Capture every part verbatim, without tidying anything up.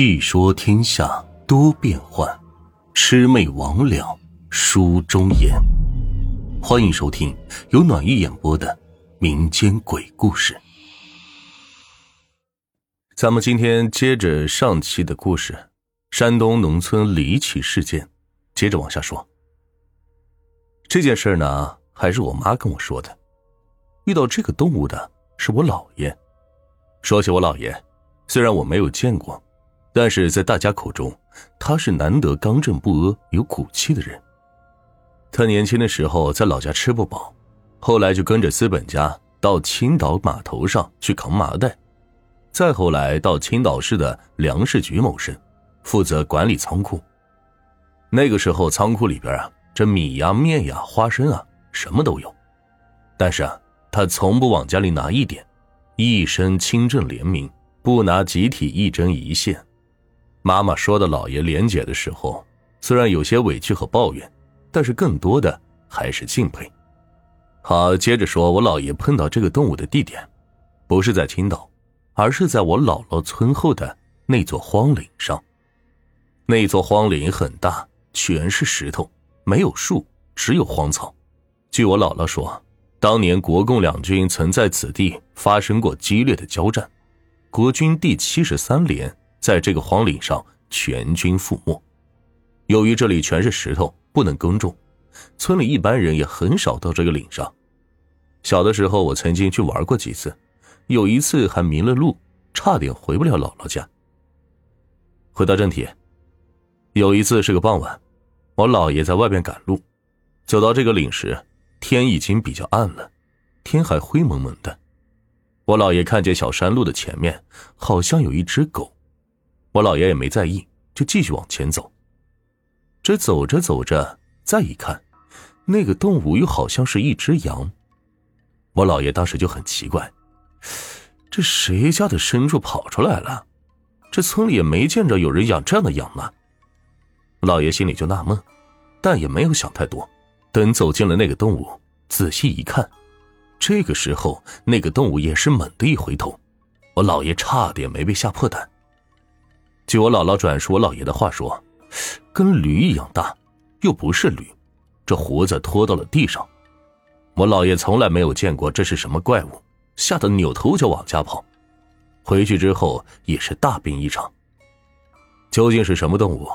细说天下多变幻，魑魅魍魉书中言。欢迎收听由暖玉演播的民间鬼故事。咱们今天接着上期的故事，山东农村离奇事件，接着往下说。这件事呢，还是我妈跟我说的。遇到这个动物的是我姥爷。说起我姥爷，虽然我没有见过，但是在大家口中，他是难得刚正不阿、有骨气的人。他年轻的时候在老家吃不饱，后来就跟着资本家到青岛码头上去扛麻袋，再后来到青岛市的粮食局谋生，负责管理仓库。那个时候仓库里边啊，这米呀、面呀、花生啊，什么都有。但是啊，他从不往家里拿一点，一身清正廉明，不拿集体一针一线。妈妈说的老爷廉洁的时候，虽然有些委屈和抱怨，但是更多的还是敬佩。好，接着说我姥爷碰到这个动物的地点，不是在青岛，而是在我姥姥村后的那座荒岭上。那座荒岭很大，全是石头，没有树，只有荒草。据我姥姥说，当年国共两军曾在此地发生过激烈的交战，国军第七十三连在这个荒岭上全军覆没。由于这里全是石头，不能耕种，村里一般人也很少到这个岭上。小的时候我曾经去玩过几次，有一次还迷了路，差点回不了姥姥家。回到正题，有一次是个傍晚，我姥爷在外边赶路，走到这个岭时，天已经比较暗了，天还灰蒙蒙的。我姥爷看见小山路的前面好像有一只狗，我姥爷也没在意，就继续往前走。这走着走着，再一看，那个动物又好像是一只羊。我姥爷当时就很奇怪，这谁家的牲畜跑出来了？这村里也没见着有人养这样的羊呢。姥爷心里就纳闷，但也没有想太多。等走进了那个动物，仔细一看，这个时候那个动物也是猛地一回头，我姥爷差点没被吓破胆。据我姥姥转述我姥爷的话说，跟驴一样大，又不是驴，这胡子拖到了地上。我姥爷从来没有见过这是什么怪物，吓得扭头就往家跑。回去之后也是大病一场。究竟是什么动物？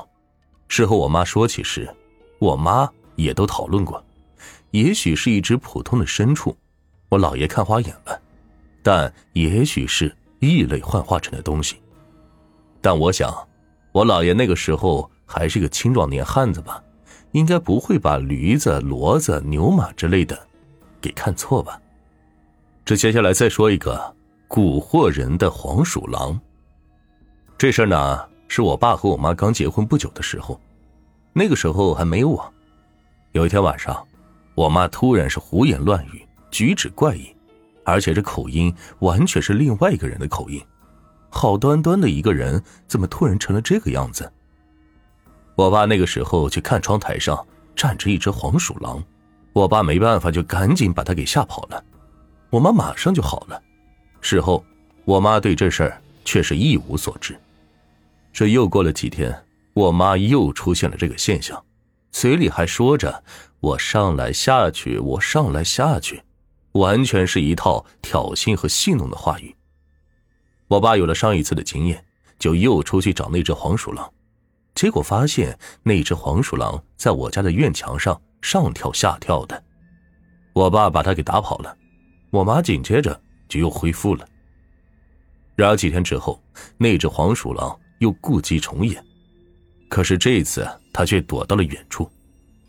事后我妈说起时，我妈也都讨论过，也许是一只普通的牲畜，我姥爷看花眼了，但也许是异类幻化成的东西。但我想，我姥爷那个时候还是个青壮年汉子吧，应该不会把驴子、骡子、牛马之类的给看错吧。这接下来再说一个蛊惑人的黄鼠狼。这事儿呢，是我爸和我妈刚结婚不久的时候，那个时候还没有我。有一天晚上，我妈突然是胡言乱语，举止怪异，而且这口音完全是另外一个人的口音。好端端的一个人，怎么突然成了这个样子？我爸那个时候去看窗台上站着一只黄鼠狼，我爸没办法，就赶紧把它给吓跑了。我妈马上就好了。事后，我妈对这事儿却是一无所知。这又过了几天，我妈又出现了这个现象。嘴里还说着我上来下去，我上来下去，完全是一套挑衅和戏弄的话语。我爸有了上一次的经验，就又出去找那只黄鼠狼，结果发现那只黄鼠狼在我家的院墙上上跳下跳的。我爸把它给打跑了，我妈紧接着就又恢复了。然而几天之后，那只黄鼠狼又故伎重演，可是这一次他却躲到了远处，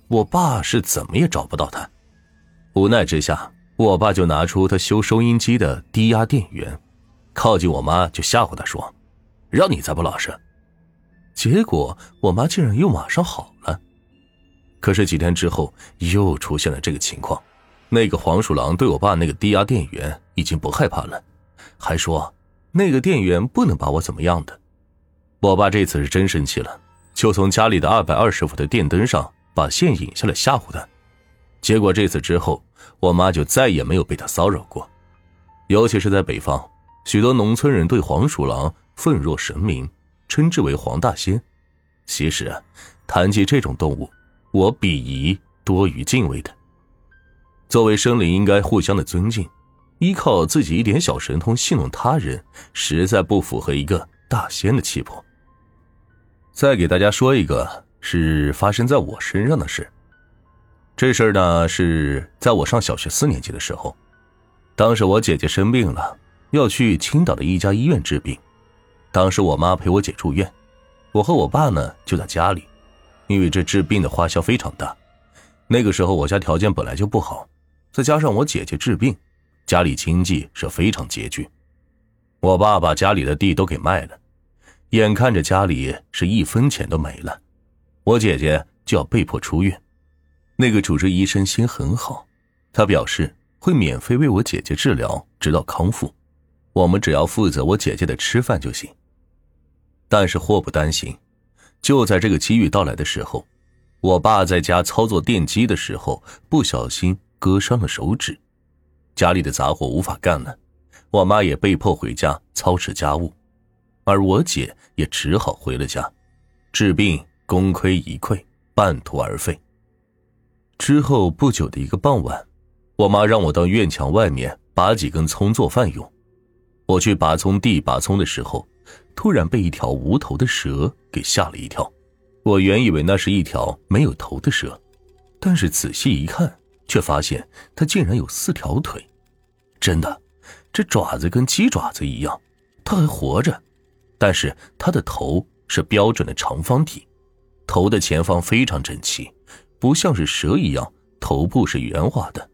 我爸是怎么也找不到他。无奈之下，我爸就拿出他修收音机的低压电源，靠近我妈就吓唬他说，让你再不老实。结果我妈竟然又马上好了。可是几天之后又出现了这个情况，那个黄鼠狼对我爸那个低压电源已经不害怕了，还说那个电源不能把我怎么样的。我爸这次是真生气了，就从家里的二百二十伏的电灯上把线引下来吓唬他。结果这次之后，我妈就再也没有被他骚扰过。尤其是在北方，许多农村人对黄鼠狼愤若神明，称之为黄大仙。其实啊，谈起这种动物，我鄙夷多于敬畏的。作为生灵，应该互相的尊敬，依靠自己一点小神通戏弄他人，实在不符合一个大仙的气魄。再给大家说一个是发生在我身上的事。这事儿呢，是在我上小学四年级的时候，当时我姐姐生病了，要去青岛的一家医院治病。当时我妈陪我姐住院，我和我爸呢就在家里，因为这治病的花销非常大。那个时候我家条件本来就不好，再加上我姐姐治病，家里经济是非常拮据。我爸把家里的地都给卖了，眼看着家里是一分钱都没了，我姐姐就要被迫出院。那个主治医生心很好，他表示会免费为我姐姐治疗，直到康复，我们只要负责我姐姐的吃饭就行。但是祸不单行，就在这个机遇到来的时候，我爸在家操作电机的时候不小心割伤了手指，家里的杂活无法干了，我妈也被迫回家操持家务，而我姐也只好回了家，治病功亏一篑，半途而废。之后不久的一个傍晚，我妈让我到院墙外面拔几根葱做饭用。我去拔葱地拔葱的时候，突然被一条无头的蛇给吓了一跳。我原以为那是一条没有头的蛇，但是仔细一看，却发现它竟然有四条腿。真的，这爪子跟鸡爪子一样，它还活着，但是它的头是标准的长方体，头的前方非常整齐，不像是蛇一样头部是圆滑的，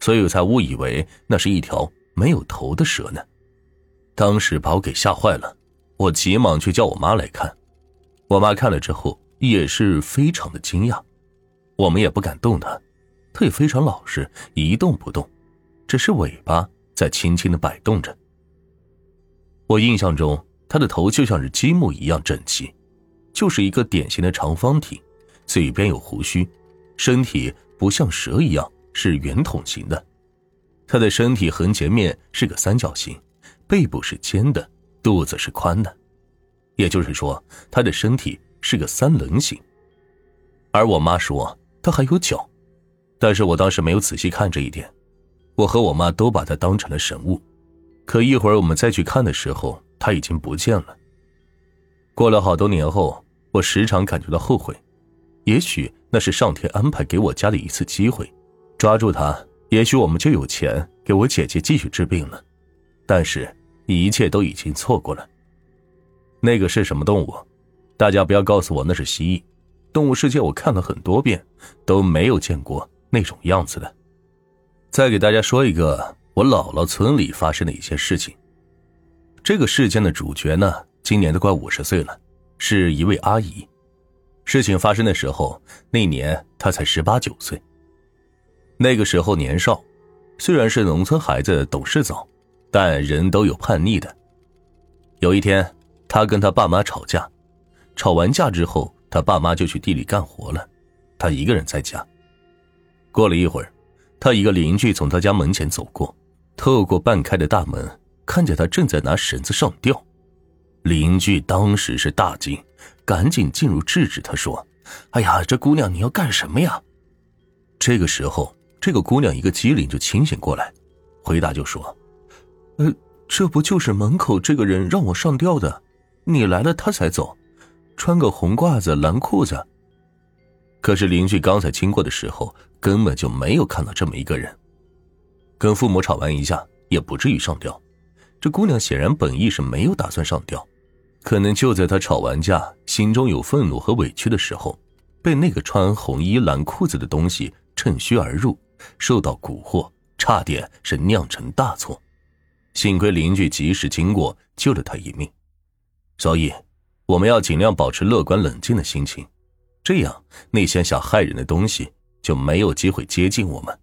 所以我才误以为那是一条没有头的蛇呢。当时把我给吓坏了，我急忙去叫我妈来看。我妈看了之后也是非常的惊讶，我们也不敢动她，她也非常老实，一动不动，只是尾巴在轻轻地摆动着。我印象中她的头就像是积木一样整齐，就是一个典型的长方体，嘴边有胡须，身体不像蛇一样是圆筒形的，它的身体横截面是个三角形，背部是尖的，肚子是宽的，也就是说它的身体是个三棱形。而我妈说它还有脚，但是我当时没有仔细看这一点，我和我妈都把它当成了神物。可一会儿我们再去看的时候，它已经不见了。过了好多年后，我时常感觉到后悔，也许那是上天安排给我家的一次机会，抓住他，也许我们就有钱给我姐姐继续治病了。但是一切都已经错过了。那个是什么动物？大家不要告诉我那是蜥蜴，动物世界我看了很多遍，都没有见过那种样子的。再给大家说一个我姥姥村里发生的一些事情。这个事件的主角呢，今年都快五十岁了，是一位阿姨。事情发生的时候，那年他才十八九岁。那个时候年少，虽然是农村孩子懂事早，但人都有叛逆的。有一天，他跟他爸妈吵架，吵完架之后，他爸妈就去地里干活了，他一个人在家。过了一会儿，他一个邻居从他家门前走过，透过半开的大门，看见他正在拿绳子上吊。邻居当时是大惊，赶紧进入制止他，说：“哎呀，这姑娘你要干什么呀？”这个时候，这个姑娘一个机灵就清醒过来，回答就说：“呃，这不就是门口这个人让我上吊的？你来了他才走，穿个红褂子蓝裤子。”可是邻居刚才经过的时候，根本就没有看到这么一个人。跟父母吵完一架，也不至于上吊。这姑娘显然本意是没有打算上吊，可能就在她吵完架，心中有愤怒和委屈的时候，被那个穿红衣蓝裤子的东西趁虚而入，受到蛊惑，差点是酿成大错。幸亏邻居及时经过，救了她一命。所以我们要尽量保持乐观冷静的心情，这样那些想害人的东西就没有机会接近我们。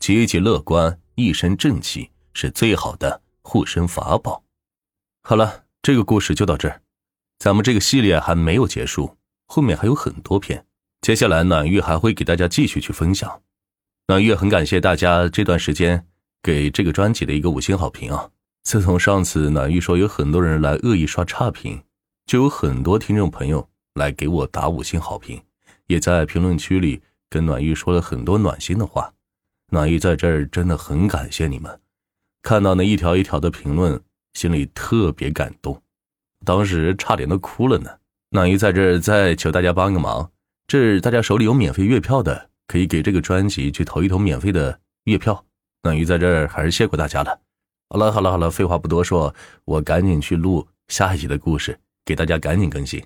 积极乐观，一身正气，是最好的护身法宝。好了，这个故事就到这儿，咱们这个系列还没有结束，后面还有很多篇，接下来暖玉还会给大家继续去分享。暖玉很感谢大家这段时间给这个专辑的一个五星好评啊！自从上次暖玉说有很多人来恶意刷差评，就有很多听众朋友来给我打五星好评，也在评论区里跟暖玉说了很多暖心的话。暖玉在这儿真的很感谢你们，看到那一条一条的评论，心里特别感动，当时差点都哭了呢。暖玉在这儿再求大家帮个忙，这大家手里有免费月票的，可以给这个专辑去投一投免费的月票。暖玉在这儿还是谢过大家了。好了好了好了，废话不多说，我赶紧去录下一集的故事，给大家赶紧更新。